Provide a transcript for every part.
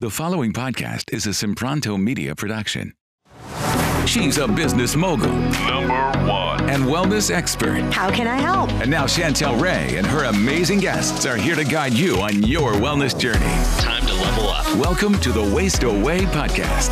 The following podcast is a Simpronto Media production. She's a business mogul. #1. And wellness expert. How can I help? And now Chantel Ray and her amazing guests are here to guide you on your wellness journey. Time to level up. Welcome to the Waste Away podcast.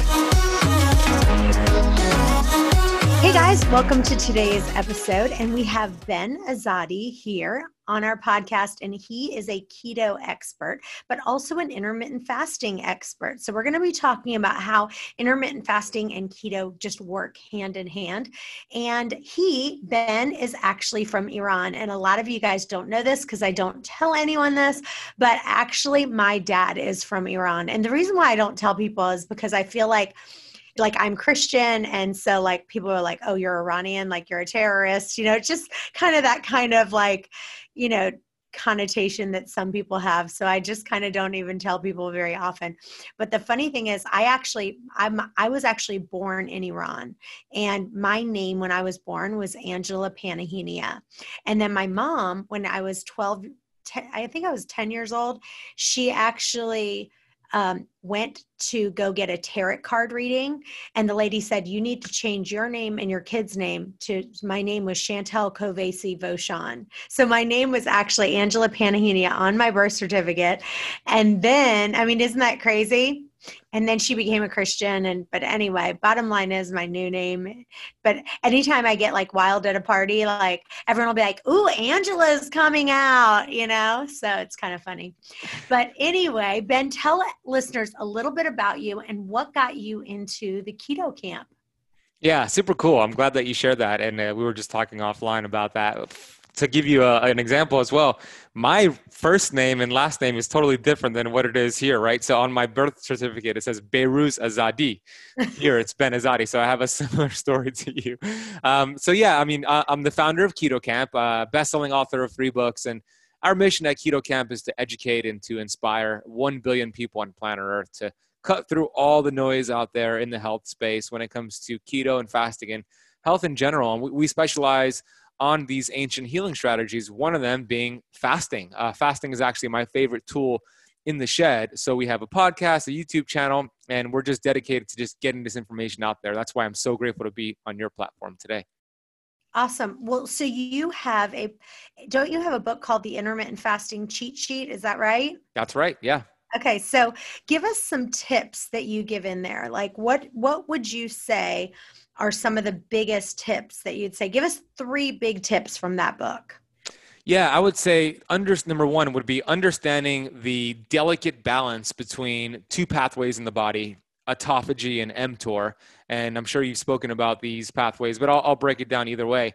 Hey guys, welcome to today's episode. And we have Ben Azadi here on our podcast, and he is a keto expert, but also an intermittent fasting expert. So we're going to be talking about how intermittent fasting and keto just work hand in hand. And Ben is actually from Iran. And a lot of you guys don't know this because I don't tell anyone this, but actually my dad is from Iran. And the reason why I don't tell people is because I feel like I'm Christian. And so like people are like, oh, you're Iranian, like you're a terrorist, you know, it's just kind of that kind of like, you know, connotation that some people have. So I just kind of don't even tell people very often. But the funny thing is I was actually born in Iran, and my name when I was born was Angela Panahinia. And then my mom, when I was 10 years old, she actually went to go get a tarot card reading. And the lady said, you need to change your name and your kid's name to, my name was Chantelle Covesi Voshan. So my name was actually Angela Panahinia on my birth certificate. And then, I mean, isn't that crazy? And then she became a Christian. But anyway, bottom line is my new name. But anytime I get like wild at a party, like everyone will be like, ooh, Angela's coming out, you know? So it's kind of funny. But anyway, Ben, tell listeners a little bit about you and what got you into the keto camp. Yeah, super cool. I'm glad that you shared that. And we were just talking offline about that. To give you an example as well, my first name and last name is totally different than what it is here, right? So on my birth certificate, it says Behrouz Azadi. Here, it's Ben Azadi. So I have a similar story to you. I'm the founder of Keto Camp, best-selling author of 3 books. And our mission at Keto Camp is to educate and to inspire 1 billion people on planet Earth to cut through all the noise out there in the health space when it comes to keto and fasting and health in general. And we specialize on these ancient healing strategies, one of them being fasting. Fasting is actually my favorite tool in the shed. So we have a podcast, a YouTube channel, and we're just dedicated to just getting this information out there. That's why I'm so grateful to be on your platform today. Awesome. Well, so don't you have a book called The Intermittent Fasting Cheat Sheet? Is that right? That's right. Yeah. Okay. So give us some tips that you give in there. Like what would you say are some of the biggest tips that you'd say? Give us 3 big tips from that book. Yeah, I would say number 1 would be understanding the delicate balance between 2 pathways in the body, autophagy and mTOR. And I'm sure you've spoken about these pathways, but I'll break it down either way.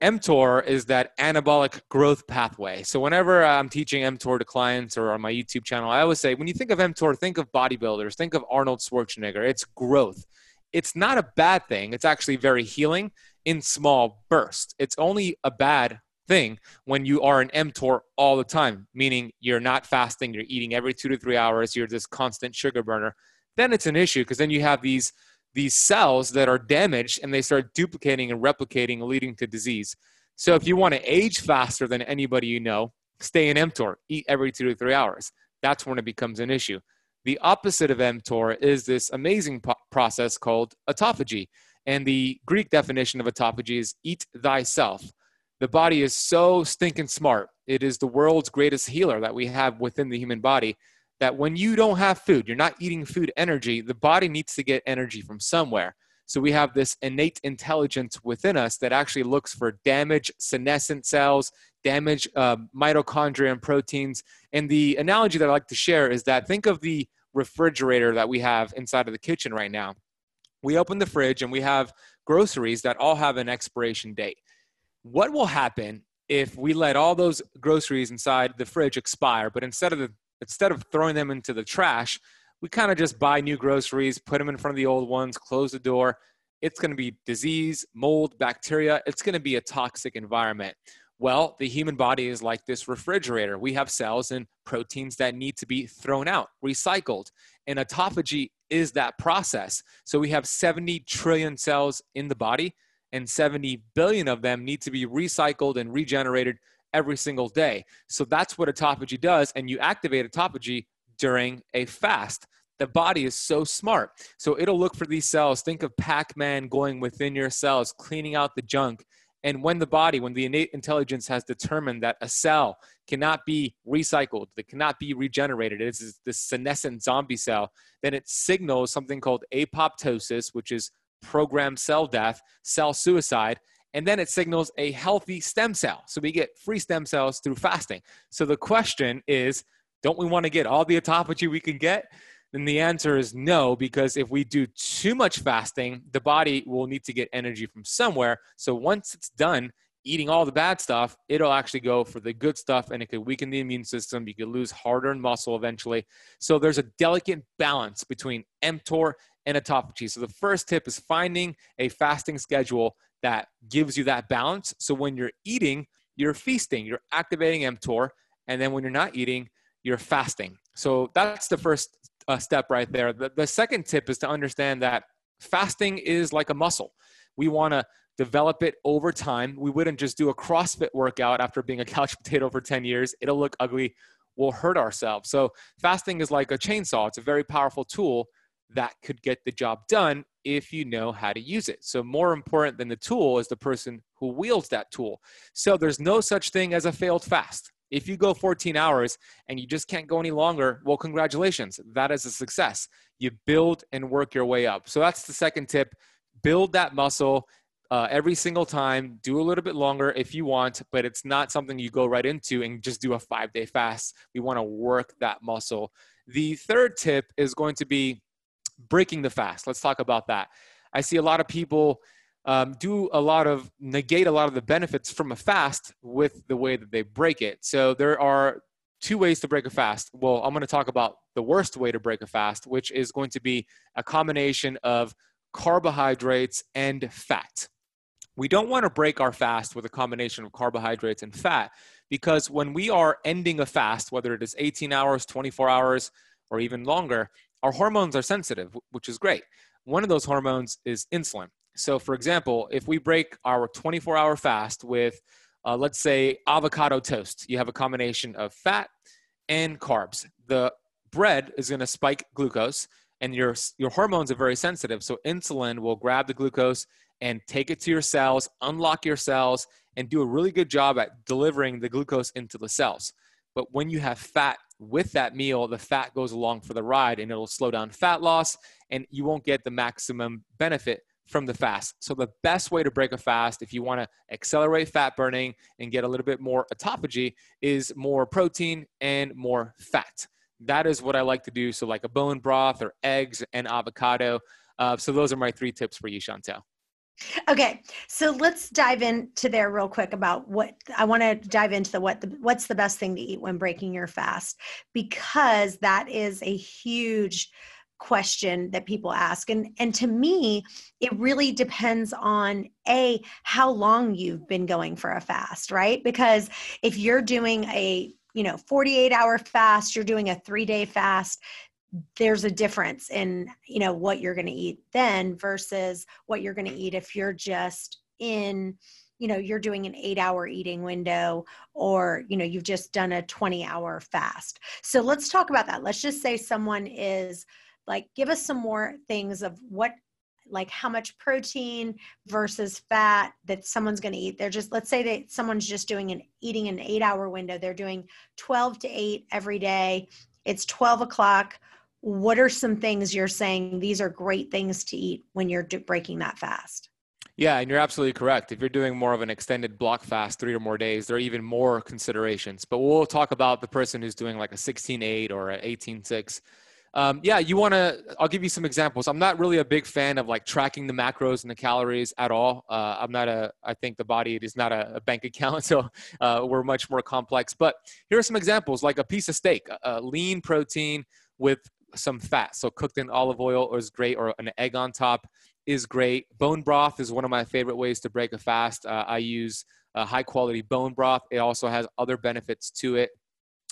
mTOR is that anabolic growth pathway. So whenever I'm teaching mTOR to clients or on my YouTube channel, I always say, when you think of mTOR, think of bodybuilders, think of Arnold Schwarzenegger. It's growth. It's not a bad thing. It's actually very healing in small bursts. It's only a bad thing when you are an mTOR all the time, meaning you're not fasting, you're eating every 2 to 3 hours, you're this constant sugar burner. Then it's an issue because then you have these cells that are damaged and they start duplicating and replicating, leading to disease. So if you want to age faster than anybody you know, stay in mTOR, eat every 2 to 3 hours. That's when it becomes an issue. The opposite of mTOR is this amazing process called autophagy. And the Greek definition of autophagy is eat thyself. The body is so stinking smart. It is the world's greatest healer that we have within the human body, that when you don't have food, you're not eating food energy, the body needs to get energy from somewhere. So we have this innate intelligence within us that actually looks for damaged senescent cells, damaged mitochondria and proteins. And the analogy that I like to share is that think of the refrigerator that we have inside of the kitchen right now. We open the fridge and we have groceries that all have an expiration date. What will happen if we let all those groceries inside the fridge expire, but instead of throwing them into the trash, we kind of just buy new groceries, put them in front of the old ones, close the door? It's going to be disease, mold, bacteria. It's going to be a toxic environment. Well, the human body is like this refrigerator. We have cells and proteins that need to be thrown out, recycled. And autophagy is that process. So we have 70 trillion cells in the body, and 70 billion of them need to be recycled and regenerated every single day. So that's what autophagy does. And you activate autophagy during a fast. The body is so smart. So it'll look for these cells. Think of Pac-Man going within your cells, cleaning out the junk. And when the body, when the innate intelligence has determined that a cell cannot be recycled, that cannot be regenerated, it's this senescent zombie cell, then it signals something called apoptosis, which is programmed cell death, cell suicide, and then it signals a healthy stem cell. So we get free stem cells through fasting. So the question is, don't we want to get all the autophagy we can get? Then the answer is no, because if we do too much fasting, the body will need to get energy from somewhere. So once it's done eating all the bad stuff, it'll actually go for the good stuff, and it could weaken the immune system. You could lose hard-earned muscle eventually. So there's a delicate balance between mTOR and autophagy. So the first tip is finding a fasting schedule that gives you that balance. So when you're eating, you're feasting, you're activating mTOR, and then when you're not eating, you're fasting. So that's the first step right there. The second tip is to understand that fasting is like a muscle. We want to develop it over time. We wouldn't just do a CrossFit workout after being a couch potato for 10 years. It'll look ugly. We'll hurt ourselves. So fasting is like a chainsaw. It's a very powerful tool that could get the job done if you know how to use it. So more important than the tool is the person who wields that tool. So there's no such thing as a failed fast. If you go 14 hours and you just can't go any longer, well, congratulations. That is a success. You build and work your way up. So that's the second tip. Build that muscle every single time. Do a little bit longer if you want, but it's not something you go right into and just do a 5-day fast. We want to work that muscle. The third tip is going to be breaking the fast. Let's talk about that. I see a lot of people negate a lot of the benefits from a fast with the way that they break it. So there are two ways to break a fast. Well, I'm going to talk about the worst way to break a fast, which is going to be a combination of carbohydrates and fat. We don't want to break our fast with a combination of carbohydrates and fat, because when we are ending a fast, whether it is 18 hours, 24 hours, or even longer, our hormones are sensitive, which is great. One of those hormones is insulin. So for example, if we break our 24-hour fast with, let's say, avocado toast, you have a combination of fat and carbs. The bread is going to spike glucose, and your hormones are very sensitive. So insulin will grab the glucose and take it to your cells, unlock your cells, and do a really good job at delivering the glucose into the cells. But when you have fat with that meal, the fat goes along for the ride, and it'll slow down fat loss, and you won't get the maximum benefit from the fast. So the best way to break a fast, if you want to accelerate fat burning and get a little bit more autophagy, is more protein and more fat. That is what I like to do. So like a bone broth or eggs and avocado. So those are my three tips for you, Chantel. Okay. So let's dive into there real quick about what I want to dive into what's the best thing to eat when breaking your fast, because that is a huge question that people ask. And to me, it really depends on how long you've been going for a fast, right? Because if you're doing a, 48-hour fast, you're doing a 3-day fast, there's a difference in, what you're going to eat then versus what you're going to eat if you're just you're doing an 8-hour eating window, or, you've just done a 20-hour fast. So let's talk about that. Let's just say someone is give us some more things of how much protein versus fat that someone's going to eat. Let's say that someone's just eating an 8-hour window. They're doing 12 to 8 every day. It's 12 o'clock. What are some things you're saying? These are great things to eat when you're breaking that fast. Yeah, and you're absolutely correct. If you're doing more of an extended block fast, 3 or more days, there are even more considerations. But we'll talk about the person who's doing a 16-8 or an 18-6. I'll give you some examples. I'm not really a big fan of tracking the macros and the calories at all. I think the body is not a bank account, so we're much more complex. But here are some examples, like a piece of steak, a lean protein with some fat. So cooked in olive oil is great, or an egg on top is great. Bone broth is one of my favorite ways to break a fast. I use a high quality bone broth. It also has other benefits to it.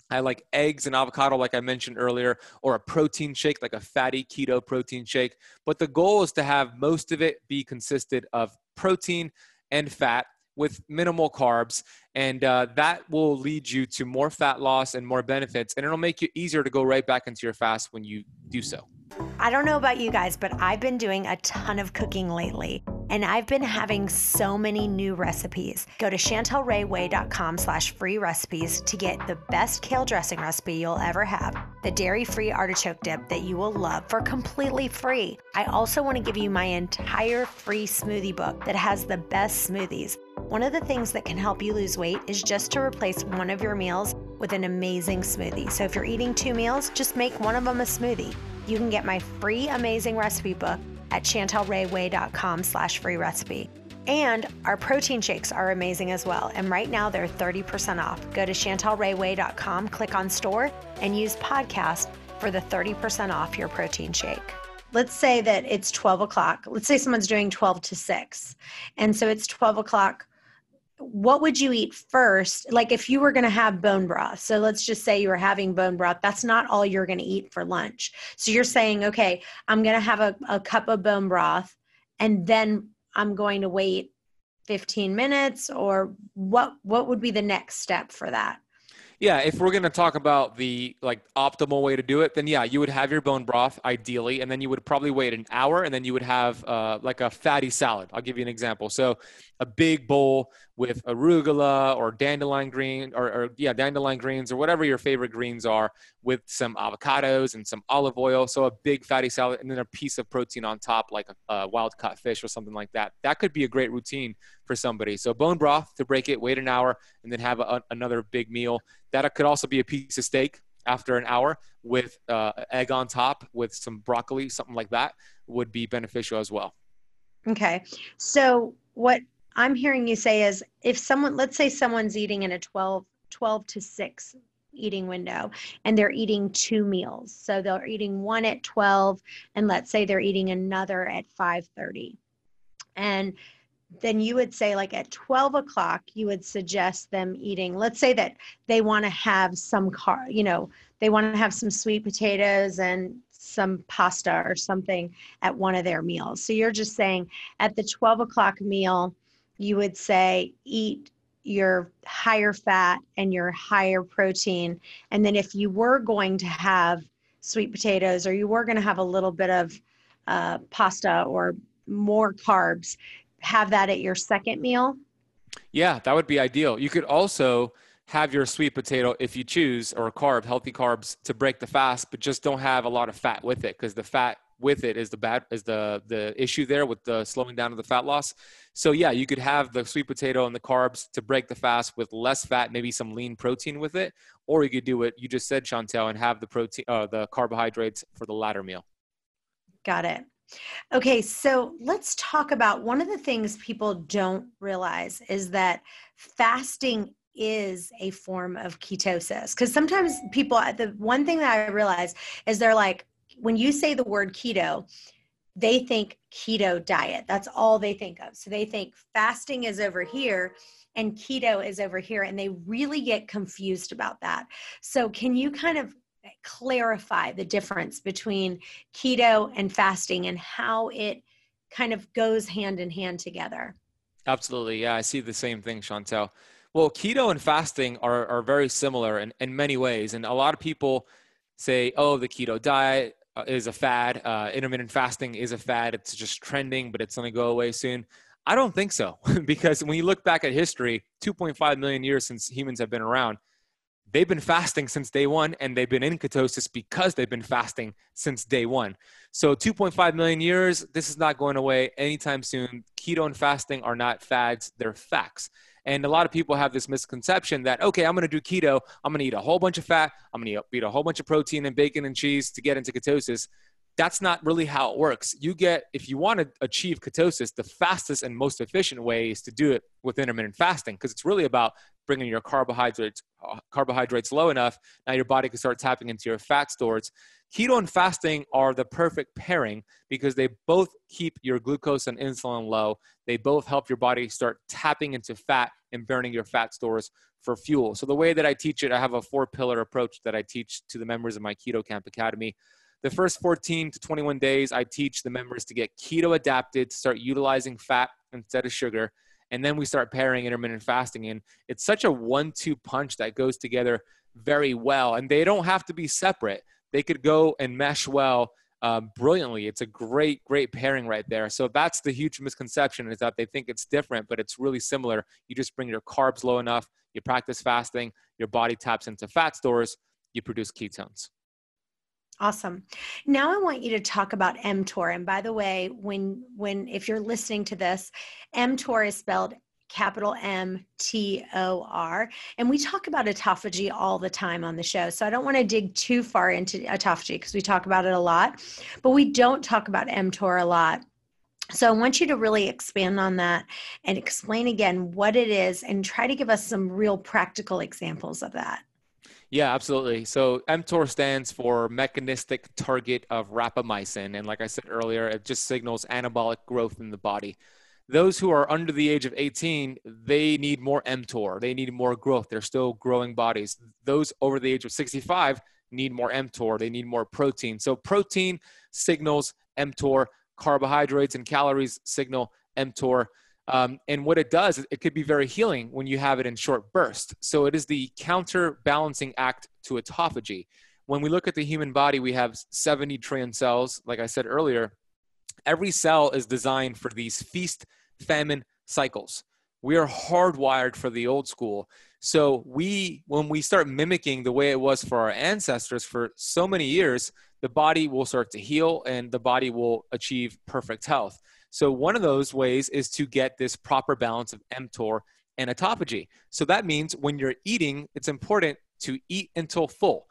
I like eggs and avocado, like I mentioned earlier, or a protein shake, like a fatty keto protein shake. But the goal is to have most of it be consisted of protein and fat, with minimal carbs, and that will lead you to more fat loss and more benefits, and it'll make you easier to go right back into your fast when you do so. I don't know about you guys, but I've been doing a ton of cooking lately, and I've been having so many new recipes. Go to ChantelRayWay.com/free recipes to get the best kale dressing recipe you'll ever have, the dairy-free artichoke dip that you will love for completely free. I also want to give you my entire free smoothie book that has the best smoothies. One of the things that can help you lose weight is just to replace one of your meals with an amazing smoothie. So if you're eating 2 meals, just make one of them a smoothie. You can get my free amazing recipe book at ChantelRayWay.com/free recipe. And our protein shakes are amazing as well. And right now they're 30% off. Go to ChantelRayWay.com, click on store, and use podcast for the 30% off your protein shake. Let's say that it's 12 o'clock. Let's say someone's doing 12 to 6. And so it's 12 o'clock. What would you eat first? Like if you were going to have bone broth, so let's just say you were having bone broth, that's not all you're going to eat for lunch. So you're saying, okay, I'm going to have a cup of bone broth, and then I'm going to wait 15 minutes, or what would be the next step for that? Yeah, if we're going to talk about the like optimal way to do it, then yeah, you would have your bone broth ideally, and then you would probably wait an hour, and then you would have like a fatty salad. I'll give you an example. So a big bowl with arugula or dandelion green or dandelion greens or whatever your favorite greens are, with some avocados and some olive oil. So a big fatty salad, and then a piece of protein on top, like a wild caught fish or something like that. That could be a great routine for somebody. So bone broth to break it, wait an hour, and then have another big meal. That could also be a piece of steak after an hour with egg on top with some broccoli, something like that would be beneficial as well. Okay. So what I'm hearing you say is if someone, let's say someone's eating in a 12 to 6 eating window, and they're eating 2 meals. So they're eating one at 12, and let's say they're eating another at 5:30. And then you would say like at 12 o'clock, you would suggest them eating, let's say that they want to have some they want to have some sweet potatoes and some pasta or something at one of their meals. So you're just saying at the 12 o'clock meal, you would say eat your higher fat and your higher protein. And then if you were going to have sweet potatoes, or you were going to have a little bit of pasta or more carbs, have that at your second meal? Yeah, that would be ideal. You could also have your sweet potato, if you choose, or a carb, healthy carbs to break the fast, but just don't have a lot of fat with it, because the fat with it is the issue there with the slowing down of the fat loss. So yeah, you could have the sweet potato and the carbs to break the fast with less fat, maybe some lean protein with it, or you could do what you just said, Chantel, and have the protein, the carbohydrates for the latter meal. Got it. Okay, so let's talk about one of the things people don't realize is that fasting is a form of ketosis. Because sometimes people, the one thing that I realize is they're like, when you say the word keto, they think keto diet. That's all they think of. So they think fasting is over here and keto is over here, and they really get confused about that. So can you kind of clarify the difference between keto and fasting and how it kind of goes hand in hand together? Absolutely. Yeah, I see the same thing, Chantel. Well, keto and fasting are very similar in many ways. And a lot of people say, oh, the keto diet is a fad. Intermittent fasting is a fad. It's just trending, but it's going to go away soon. I don't think so. Because when you look back at history, 2.5 million years since humans have been around, they've been fasting since day one, and they've been in ketosis because they've been fasting since day one. So 2.5 million years, this is not going away anytime soon. Keto and fasting are not fads, they're facts. And a lot of people have this misconception that, okay, I'm going to do keto. I'm going to eat a whole bunch of fat. I'm going to eat a whole bunch of protein and bacon and cheese to get into ketosis. That's not really how it works. You get, if you want to achieve ketosis, the fastest and most efficient way is to do it with intermittent fasting, because it's really about bringing your carbohydrates low enough. Now your body can start tapping into your fat stores. Keto and fasting are the perfect pairing because they both keep your glucose and insulin low. They both help your body start tapping into fat and burning your fat stores for fuel. So the way that I teach it, I have a 4-pillar approach that I teach to the members of my Keto Camp Academy. The first 14 to 21 days, I teach the members to get keto adapted, to start utilizing fat instead of sugar. And then we start pairing intermittent fasting. And it's such a 1-2 punch that goes together very well. And they don't have to be separate. They could go and mesh well brilliantly. It's a great, great pairing right there. So that's the huge misconception, is that they think it's different, but it's really similar. You just bring your carbs low enough, you practice fasting, your body taps into fat stores, you produce ketones. Awesome. Now I want you to talk about mTOR. And by the way, if you're listening to this, mTOR is spelled capital M-T-O-R. And we talk about autophagy all the time on the show. So I don't want to dig too far into autophagy because we talk about it a lot, but we don't talk about mTOR a lot. So I want you to really expand on that and explain again what it is and try to give us some real practical examples of that. Yeah, absolutely. So mTOR stands for mechanistic target of rapamycin. And like I said earlier, it just signals anabolic growth in the body. Those who are under the age of 18, they need more mTOR. They need more growth. They're still growing bodies. Those over the age of 65 need more mTOR. They need more protein. So protein signals mTOR. Carbohydrates and calories signal mTOR. And what it does, it could be very healing when you have it in short bursts. So it is the counterbalancing act to autophagy. When we look at the human body, we have 70 trillion cells, like I said earlier. Every cell is designed for these feast-famine cycles. We are hardwired for the old school. So when we start mimicking the way it was for our ancestors for so many years, the body will start to heal and the body will achieve perfect health. So one of those ways is to get this proper balance of mTOR and autophagy. So that means when you're eating, it's important to eat until full.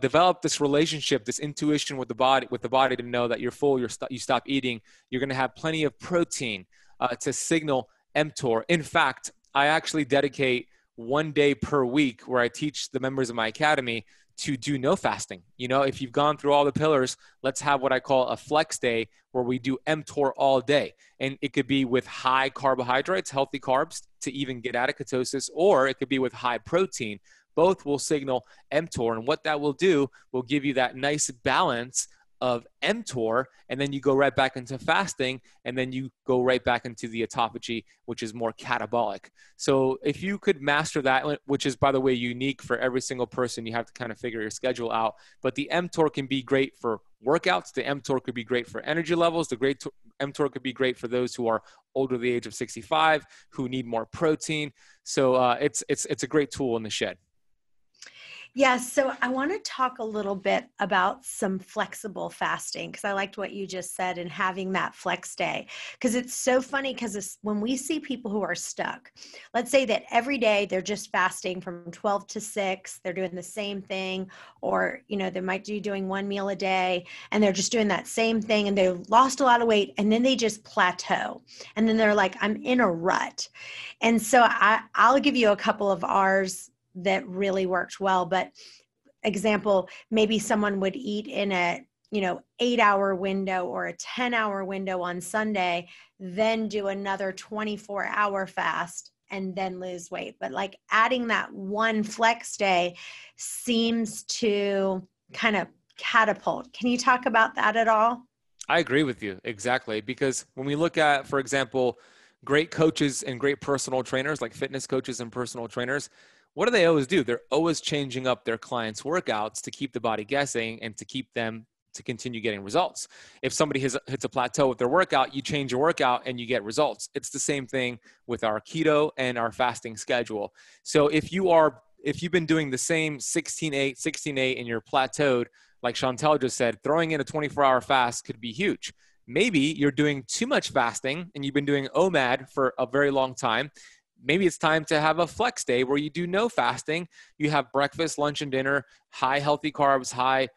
Develop this relationship, this intuition with the body, to know that you're full, you stop eating, you're going to have plenty of protein to signal mTOR. In fact, I actually dedicate one day per week where I teach the members of my academy to do no fasting. You know, if you've gone through all the pillars, let's have what I call a flex day where we do mTOR all day. And it could be with high carbohydrates, healthy carbs, to even get out of ketosis, or it could be with high protein. Both will signal mTOR, and what that will do will give you that nice balance of mTOR, and then you go right back into fasting, and then you go right back into the autophagy, which is more catabolic. So if you could master that, which is, by the way, unique for every single person, you have to kind of figure your schedule out, but the mTOR can be great for workouts, the mTOR could be great for energy levels, mTOR could be great for those who are older the age of 65, who need more protein. So it's a great tool in the shed. Yes. Yeah, so I want to talk a little bit about some flexible fasting, because I liked what you just said, and having that flex day, because it's so funny, because when we see people who are stuck, let's say that every day they're just fasting from 12 to 6, they're doing the same thing, or, you know, they might be doing one meal a day and they're just doing that same thing and they've lost a lot of weight and then they just plateau. And then they're like, I'm in a rut. And so I'll give you a couple of ours that really worked well. But example, maybe someone would eat in a, 8-hour window or a 10-hour window on Sunday, then do another 24-hour fast and then lose weight. But like adding that one flex day seems to kind of catapult. Can you talk about that at all? I agree with you. Exactly. Because when we look at, for example, great coaches and great personal trainers, like fitness coaches and personal trainers, what do they always do? They're always changing up their clients' workouts to keep the body guessing and to keep them to continue getting results. If somebody hits a plateau with their workout, you change your workout and you get results. It's the same thing with our keto and our fasting schedule. So if you've been doing the same 16-8, 16-8 and you're plateaued, like Chantel just said, throwing in a 24-hour fast could be huge. Maybe you're doing too much fasting and you've been doing OMAD for a very long time. Maybe it's time to have a flex day where you do no fasting. You have breakfast, lunch, and dinner, high healthy carbs, high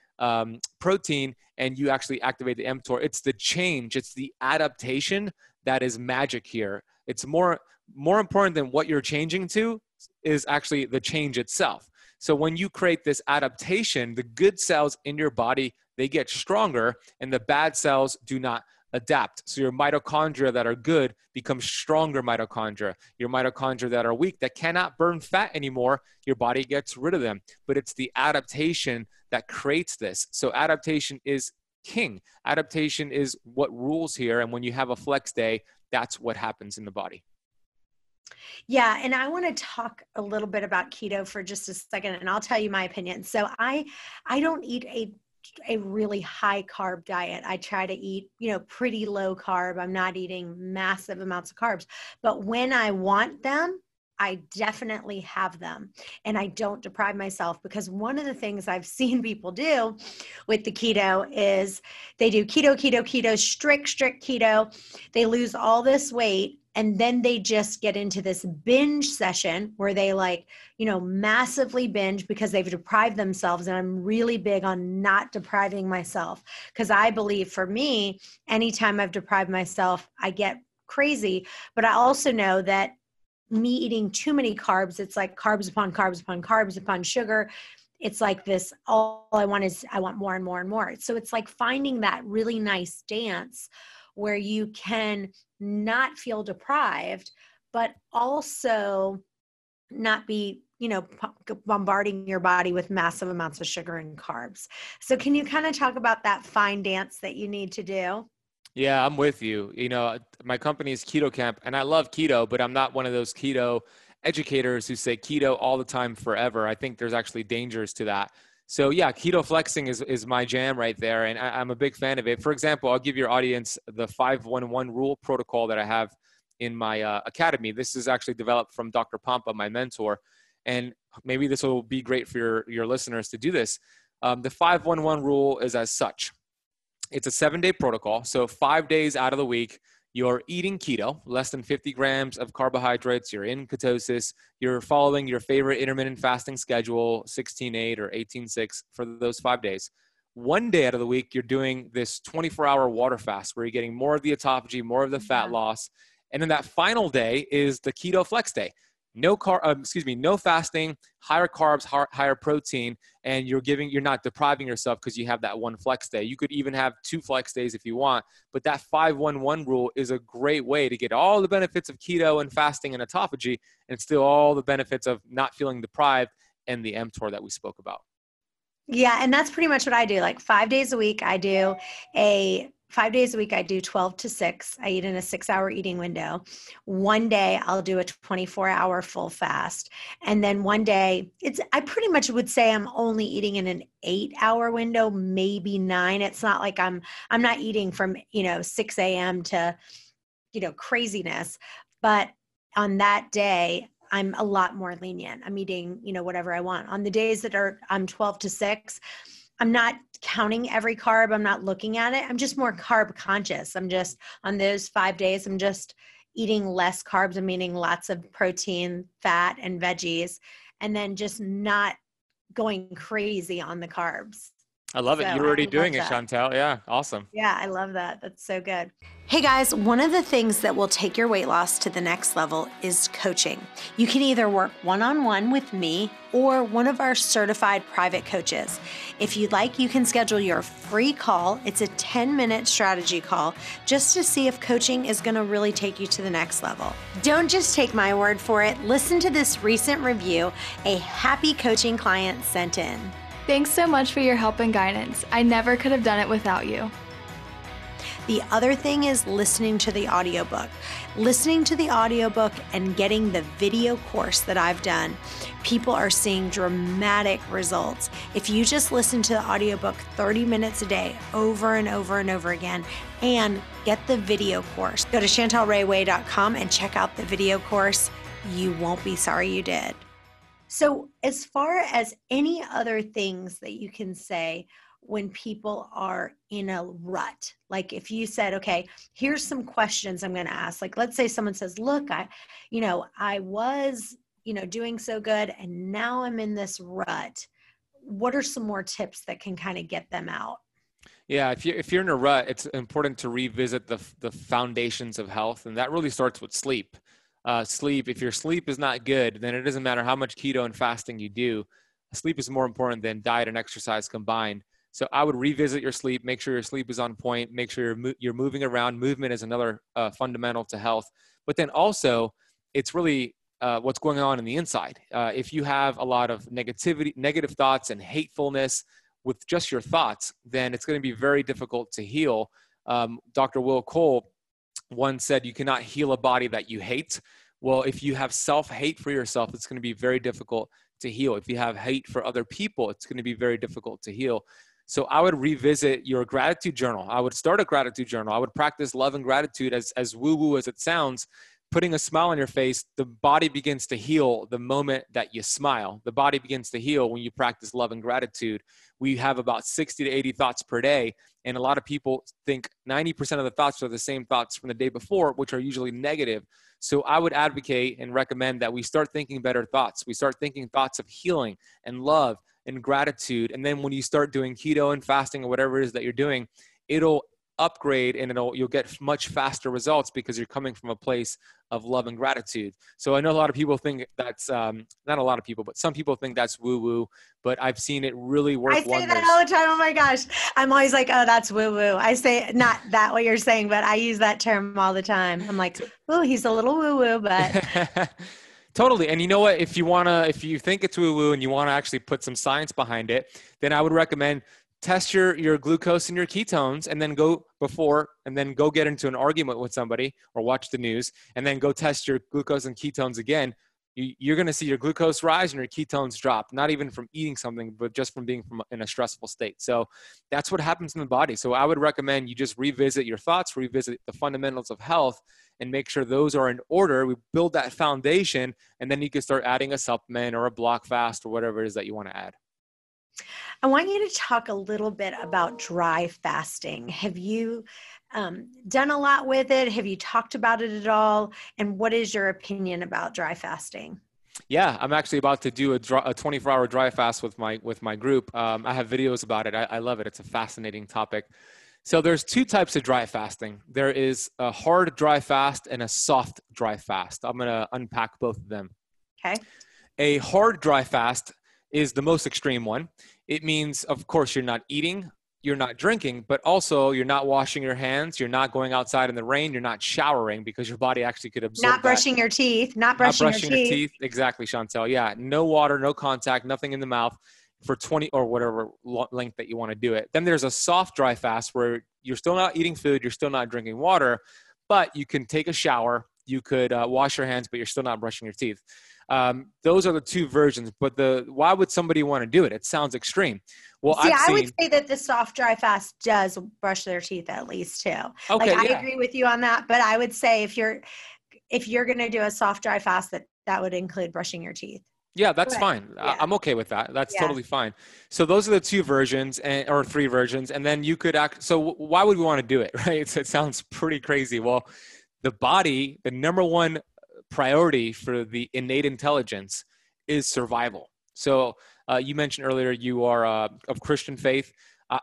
protein, and you actually activate the mTOR. It's the change. It's the adaptation that is magic here. It's more important than what you're changing to is actually the change itself. So when you create this adaptation, the good cells in your body, they get stronger, and the bad cells do not adapt. So your mitochondria that are good become stronger mitochondria. Your mitochondria that are weak, that cannot burn fat anymore, your body gets rid of them. But it's the adaptation that creates this. So adaptation is king. Adaptation is what rules here. And when you have a flex day, that's what happens in the body. Yeah, and I want to talk a little bit about keto for just a second, and I'll tell you my opinion. So I don't eat a really high carb diet. I try to eat, you know, pretty low carb. I'm not eating massive amounts of carbs, but when I want them, I definitely have them, and I don't deprive myself, because one of the things I've seen people do with the keto is they do keto, strict keto. They lose all this weight, and then they just get into this binge session where they, like, you know, massively binge because they've deprived themselves. And I'm really big on not depriving myself, because I believe, for me, anytime I've deprived myself, I get crazy. But I also know that me eating too many carbs, it's like carbs upon carbs upon carbs upon sugar. It's like this, all I want is, I want more and more and more. So it's like finding that really nice dance where you can not feel deprived, but also not be, you know, bombarding your body with massive amounts of sugar and carbs. So can you kind of talk about that fine dance that you need to do? Yeah, I'm with you. You know, my company is Keto Camp, and I love keto, but I'm not one of those keto educators who say keto all the time forever. I think there's actually dangers to that. So yeah, keto flexing is my jam right there, and I'm a big fan of it. For example, I'll give your audience the 5-1-1 rule protocol that I have in my academy. This is actually developed from Dr. Pompa, my mentor, and maybe this will be great for your listeners to do this. The 5-1-1 rule is as such. It's a 7-day protocol. So 5 days out of the week, you're eating keto, less than 50 grams of carbohydrates. You're in ketosis. You're following your favorite intermittent fasting schedule, 16-8 or 18-6 for those 5 days. 1 day out of the week, you're doing this 24-hour water fast where you're getting more of the autophagy, more of the fat loss. And then that final day is the keto flex day. No fasting, higher carbs, higher protein, and you're not depriving yourself because you have that one flex day. You could even have 2 flex days if you want, but that 5-1-1 rule is a great way to get all the benefits of keto and fasting and autophagy, and still all the benefits of not feeling deprived and the mTOR that we spoke about. Yeah, and that's pretty much what I do. Like 5 days a week, I do 12 to 6. I eat in a 6-hour eating window. 1 day I'll do a 24-hour full fast. And then 1 day I pretty much would say I'm only eating in an 8-hour window, maybe 9. It's not like I'm not eating from, you know, 6 a.m. to, you know, craziness. But on that day, I'm a lot more lenient. I'm eating, you know, whatever I want. On the days that I'm 12 to 6, I'm not counting every carb. I'm not looking at it. I'm just more carb conscious. I'm just, on those 5 days, I'm just eating less carbs. I'm eating lots of protein, fat, and veggies, and then just not going crazy on the carbs. I love it. So you're already doing it, Chantel. Yeah. Awesome. Yeah. I love that. That's so good. Hey guys, one of the things that will take your weight loss to the next level is coaching. You can either work one-on-one with me or one of our certified private coaches. If you'd like, you can schedule your free call. It's a 10-minute strategy call just to see if coaching is going to really take you to the next level. Don't just take my word for it. Listen to this recent review a happy coaching client sent in. Thanks so much for your help and guidance. I never could have done it without you. The other thing is listening to the audiobook. Listening to the audiobook and getting the video course that I've done, people are seeing dramatic results. If you just listen to the audiobook 30 minutes a day over and over and over again, and get the video course, go to ChantelRayWay.com and check out the video course. You won't be sorry you did. So as far as any other things that you can say when people are in a rut, like if you said, okay, here's some questions I'm going to ask, like, let's say someone says, look, I was, you know, doing so good, and now I'm in this rut. What are some more tips that can kind of get them out? Yeah. If you're in a rut, it's important to revisit the foundations of health. And that really starts with sleep. If your sleep is not good, then it doesn't matter how much keto and fasting you do. Sleep is more important than diet and exercise combined. So I would revisit your sleep, make sure your sleep is on point, make sure you're moving around. Movement is another fundamental to health. But then also, it's really what's going on in the inside. If you have a lot of negative thoughts and hatefulness with just your thoughts, then it's going to be very difficult to heal. Dr. Will Cole once said, you cannot heal a body that you hate, Well, if you have self-hate for yourself, it's going to be very difficult to heal. If you have hate for other people, it's going to be very difficult to heal. So I would revisit your gratitude journal. I would start a gratitude journal. I would practice love and gratitude, as woo-woo as it sounds. Putting a smile on your face, the body begins to heal the moment that you smile. The body begins to heal when you practice love and gratitude. We have about 60 to 80 thoughts per day. And a lot of people think 90% of the thoughts are the same thoughts from the day before, which are usually negative. So I would advocate and recommend that we start thinking better thoughts. We start thinking thoughts of healing and love and gratitude. And then when you start doing keto and fasting or whatever it is that you're doing, it'll upgrade and you'll get much faster results because you're coming from a place of love and gratitude. So I know a lot of people think that's, not a lot of people, but some people think that's woo-woo, but I've seen it really work wonders. I say that all the time. Oh my gosh. I'm always like, oh, that's woo-woo. I say not that what you're saying, but I use that term all the time. I'm like, oh, he's a little woo-woo, but... Totally. And you know what? If you think it's woo-woo and you want to actually put some science behind it, then I would recommend test your glucose and your ketones and then go get into an argument with somebody or watch the news and then go test your glucose and ketones again. You're going to see your glucose rise and your ketones drop, not even from eating something, but just from being in a stressful state. So that's what happens in the body. So I would recommend you just revisit your thoughts, revisit the fundamentals of health, and make sure those are in order. We build that foundation, and then you can start adding a supplement or a block fast or whatever it is that you want to add. I want you to talk a little bit about dry fasting. Have you done a lot with it? Have you talked about it at all? And what is your opinion about dry fasting? Yeah, I'm actually about to do a 24-hour dry fast with my group. I have videos about it. I love it. It's a fascinating topic. So there's two types of dry fasting. There is a hard dry fast and a soft dry fast. I'm going to unpack both of them. Okay. A hard dry fast is the most extreme one. It means, of course, you're not eating, you're not drinking, but also you're not washing your hands, you're not going outside in the rain, you're not showering because your body actually could absorb Not brushing that. Your teeth, not brushing your teeth. Exactly, Chantel. Yeah, no water, no contact, nothing in the mouth for 20 or whatever length that you want to do it. Then there's a soft dry fast where you're still not eating food, you're still not drinking water, but you can take a shower, you could wash your hands, but you're still not brushing your teeth. Those are the two versions, but why would somebody want to do it? It sounds extreme. Well, I would say that the soft dry fast does brush their teeth at least too. Okay, I agree with you on that, but I would say if you're going to do a soft dry fast, that would include brushing your teeth. Yeah, that's fine. Yeah. I'm okay with that. That's totally fine. So those are the two versions or three versions. And then you could so why would we want to do it? Right? It sounds pretty crazy. Well, the body, the number one priority for the innate intelligence is survival. So you mentioned earlier you are of Christian faith.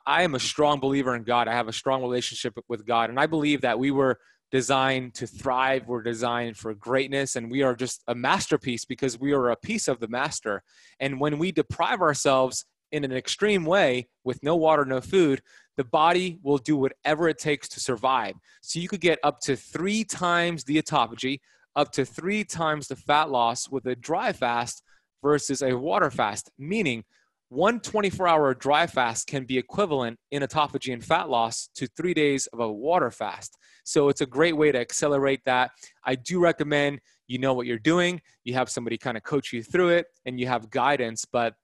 I am a strong believer in God. I have a strong relationship with God. And I believe that we were designed to thrive. We're designed for greatness. And we are just a masterpiece because we are a piece of the master. And when we deprive ourselves in an extreme way with no water, no food, the body will do whatever it takes to survive. So you could get up to 3 times the autophagy, up to 3 times the fat loss with a dry fast versus a water fast, meaning one 24-hour dry fast can be equivalent in autophagy and fat loss to 3 days of a water fast. So it's a great way to accelerate that. I do recommend you know what you're doing, you have somebody kind of coach you through it, and you have guidance, but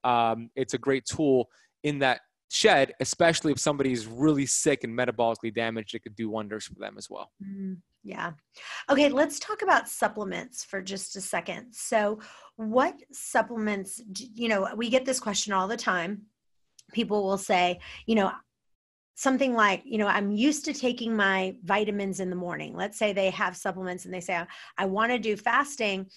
it's a great tool in that shed, especially if somebody's really sick and metabolically damaged, it could do wonders for them as well. Mm-hmm. Yeah. Okay. Let's talk about supplements for just a second. So what supplements, we get this question all the time. People will say, something like, I'm used to taking my vitamins in the morning. Let's say they have supplements and they say, I want to do fasting,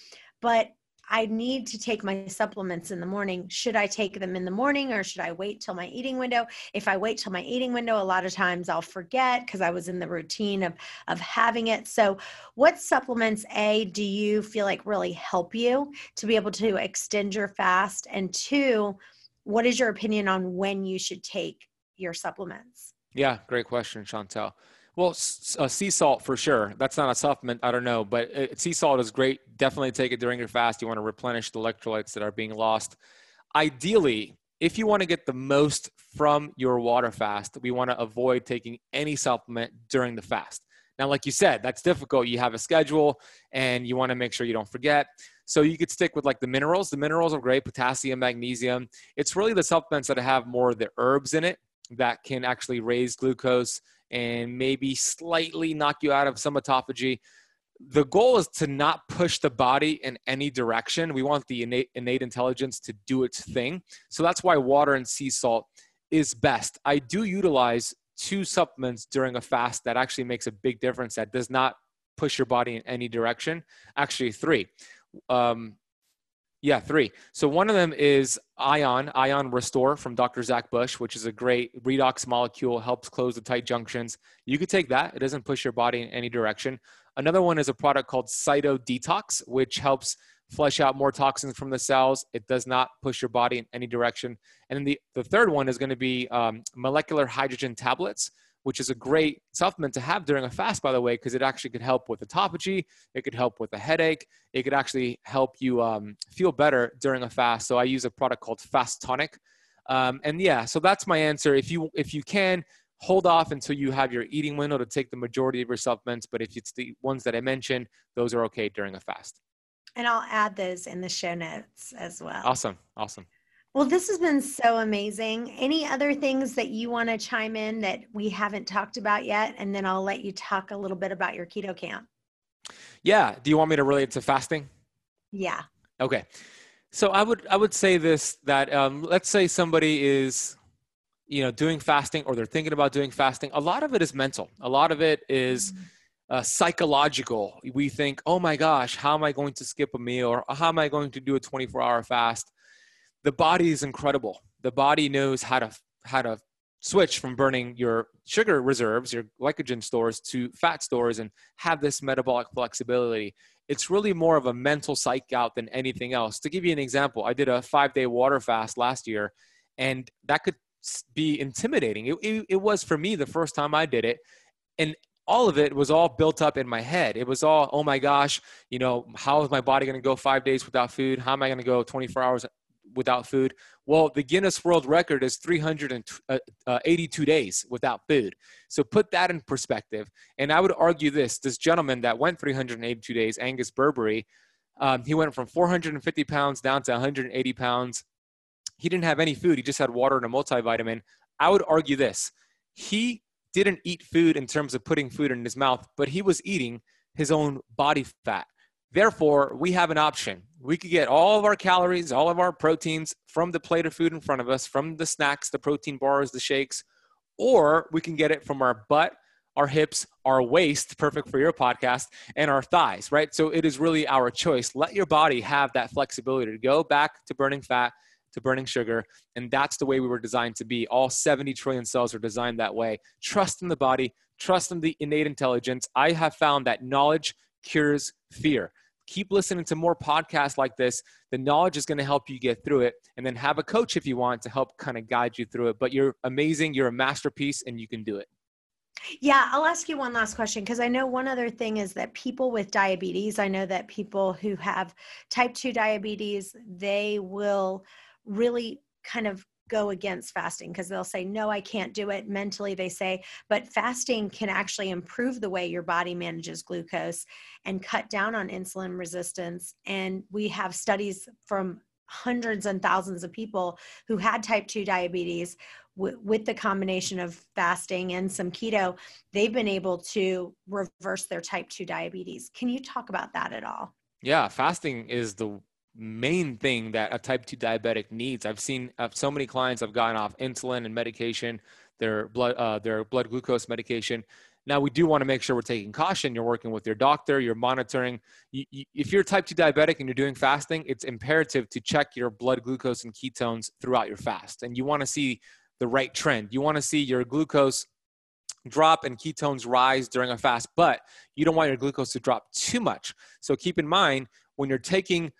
but I need to take my supplements in the morning. Should I take them in the morning or should I wait till my eating window? If I wait till my eating window, a lot of times I'll forget because I was in the routine of having it. So what supplements, A, do you feel like really help you to be able to extend your fast? And 2, what is your opinion on when you should take your supplements? Yeah, great question, Chantel. Well, sea salt for sure. That's not a supplement. I don't know, but sea salt is great. Definitely take it during your fast. You want to replenish the electrolytes that are being lost. Ideally, if you want to get the most from your water fast, we want to avoid taking any supplement during the fast. Now, like you said, that's difficult. You have a schedule and you want to make sure you don't forget. So you could stick with like the minerals. The minerals are great, potassium, magnesium. It's really the supplements that have more of the herbs in it that can actually raise glucose and maybe slightly knock you out of some autophagy. The goal is to not push the body in any direction. We want the innate intelligence to do its thing. So that's why water and sea salt is best. I do utilize two supplements during a fast that actually makes a big difference, that does not push your body in any direction. Actually, three. Three. So one of them is Ion Restore from Dr. Zach Bush, which is a great redox molecule, helps close the tight junctions. You could take that. It doesn't push your body in any direction. Another one is a product called Cytodetox, which helps flush out more toxins from the cells. It does not push your body in any direction. And then the third one is going to be molecular hydrogen tablets, which is a great supplement to have during a fast, by the way, because it actually could help with autophagy. It could help with a headache. It could actually help you feel better during a fast. So I use a product called Fast Tonic. So that's my answer. If you can, hold off until you have your eating window to take the majority of your supplements. But if it's the ones that I mentioned, those are okay during a fast. And I'll add those in the show notes as well. Awesome. Well, this has been so amazing. Any other things that you want to chime in that we haven't talked about yet? And then I'll let you talk a little bit about your keto camp. Yeah. Do you want me to relate it to fasting? Yeah. Okay. So I would say this, that let's say somebody is doing fasting, or they're thinking about doing fasting. A lot of it is mental. A lot of it is psychological. We think, oh my gosh, how am I going to skip a meal? Or how am I going to do a 24-hour fast? The body is incredible. The body knows how to switch from burning your sugar reserves, your glycogen stores, to fat stores, and have this metabolic flexibility. It's really more of a mental psych out than anything else. To give you an example, I did a 5-day water fast last year, and that could be intimidating. It was for me the first time I did it, and all of it was all built up in my head. It was all, oh my gosh, how is my body going to go 5 days without food? How am I going to go 24 hours without food? Well, the Guinness World Record is 382 days without food. So put that in perspective. And I would argue this gentleman that went 382 days, Angus Burberry, he went from 450 pounds down to 180 pounds. He didn't have any food. He just had water and a multivitamin. I would argue this. He didn't eat food in terms of putting food in his mouth, but he was eating his own body fat. Therefore, we have an option. We could get all of our calories, all of our proteins from the plate of food in front of us, from the snacks, the protein bars, the shakes, or we can get it from our butt, our hips, our waist, perfect for your podcast, and our thighs, right? So it is really our choice. Let your body have that flexibility to go back to burning fat, to burning sugar. And that's the way we were designed to be. All 70 trillion cells are designed that way. Trust in the body, trust in the innate intelligence. I have found that knowledge cures fear. Keep listening to more podcasts like this. The knowledge is going to help you get through it, and then have a coach if you want to help kind of guide you through it. But you're amazing. You're a masterpiece, and you can do it. Yeah, I'll ask you one last question, because I know one other thing is that people with diabetes, I know that people who have type 2 diabetes, they will really kind of go against fasting, because they'll say, no, I can't do it mentally, they say, but fasting can actually improve the way your body manages glucose and cut down on insulin resistance. And we have studies from hundreds and thousands of people who had type 2 diabetes with the combination of fasting and some keto. They've been able to reverse their type 2 diabetes. Can you talk about that at all? Yeah, fasting is the main thing that a type 2 diabetic needs. I've seen so many clients have gotten off insulin and medication, their blood glucose medication. Now, we do want to make sure we're taking caution. You're working with your doctor, you're monitoring. If you're type 2 diabetic and you're doing fasting, it's imperative to check your blood glucose and ketones throughout your fast. And you want to see the right trend. You want to see your glucose drop and ketones rise during a fast, but you don't want your glucose to drop too much. So keep in mind, when you're taking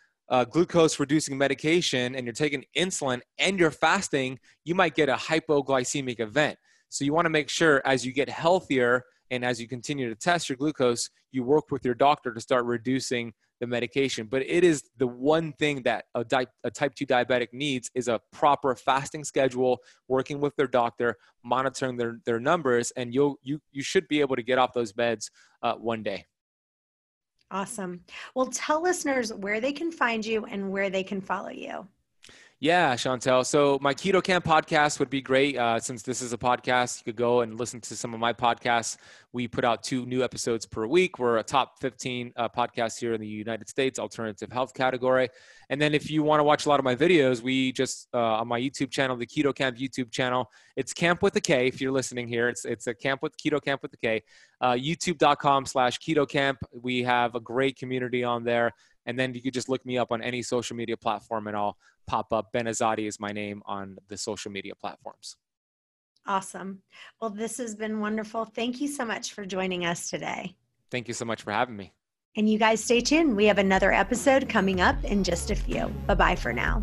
glucose-reducing medication and you're taking insulin and you're fasting, you might get a hypoglycemic event. So you want to make sure as you get healthier And as you continue to test your glucose, you work with your doctor to start reducing the medication. But it is the one thing that a type 2 diabetic needs is a proper fasting schedule, working with their doctor, monitoring their numbers, and you should be able to get off those meds one day. Awesome. Well, tell listeners where they can find you and where they can follow you. Yeah, Chantel. So my Keto Camp podcast would be great. Since this is a podcast, you could go and listen to some of my podcasts. We put out 2 new episodes per week. We're a top 15 podcast here in the United States, alternative health category. And then if you want to watch a lot of my videos, we just, on my YouTube channel, the Keto Camp YouTube channel, it's Camp with a K. If you're listening here, it's a Camp with Keto Camp with a K, youtube.com/Keto Camp. We have a great community on there. And then you could just look me up on any social media platform and I'll pop up. Ben Azadi is my name on the social media platforms. Awesome. Well, this has been wonderful. Thank you so much for joining us today. Thank you so much for having me. And you guys stay tuned. We have another episode coming up in just a few. Bye-bye for now.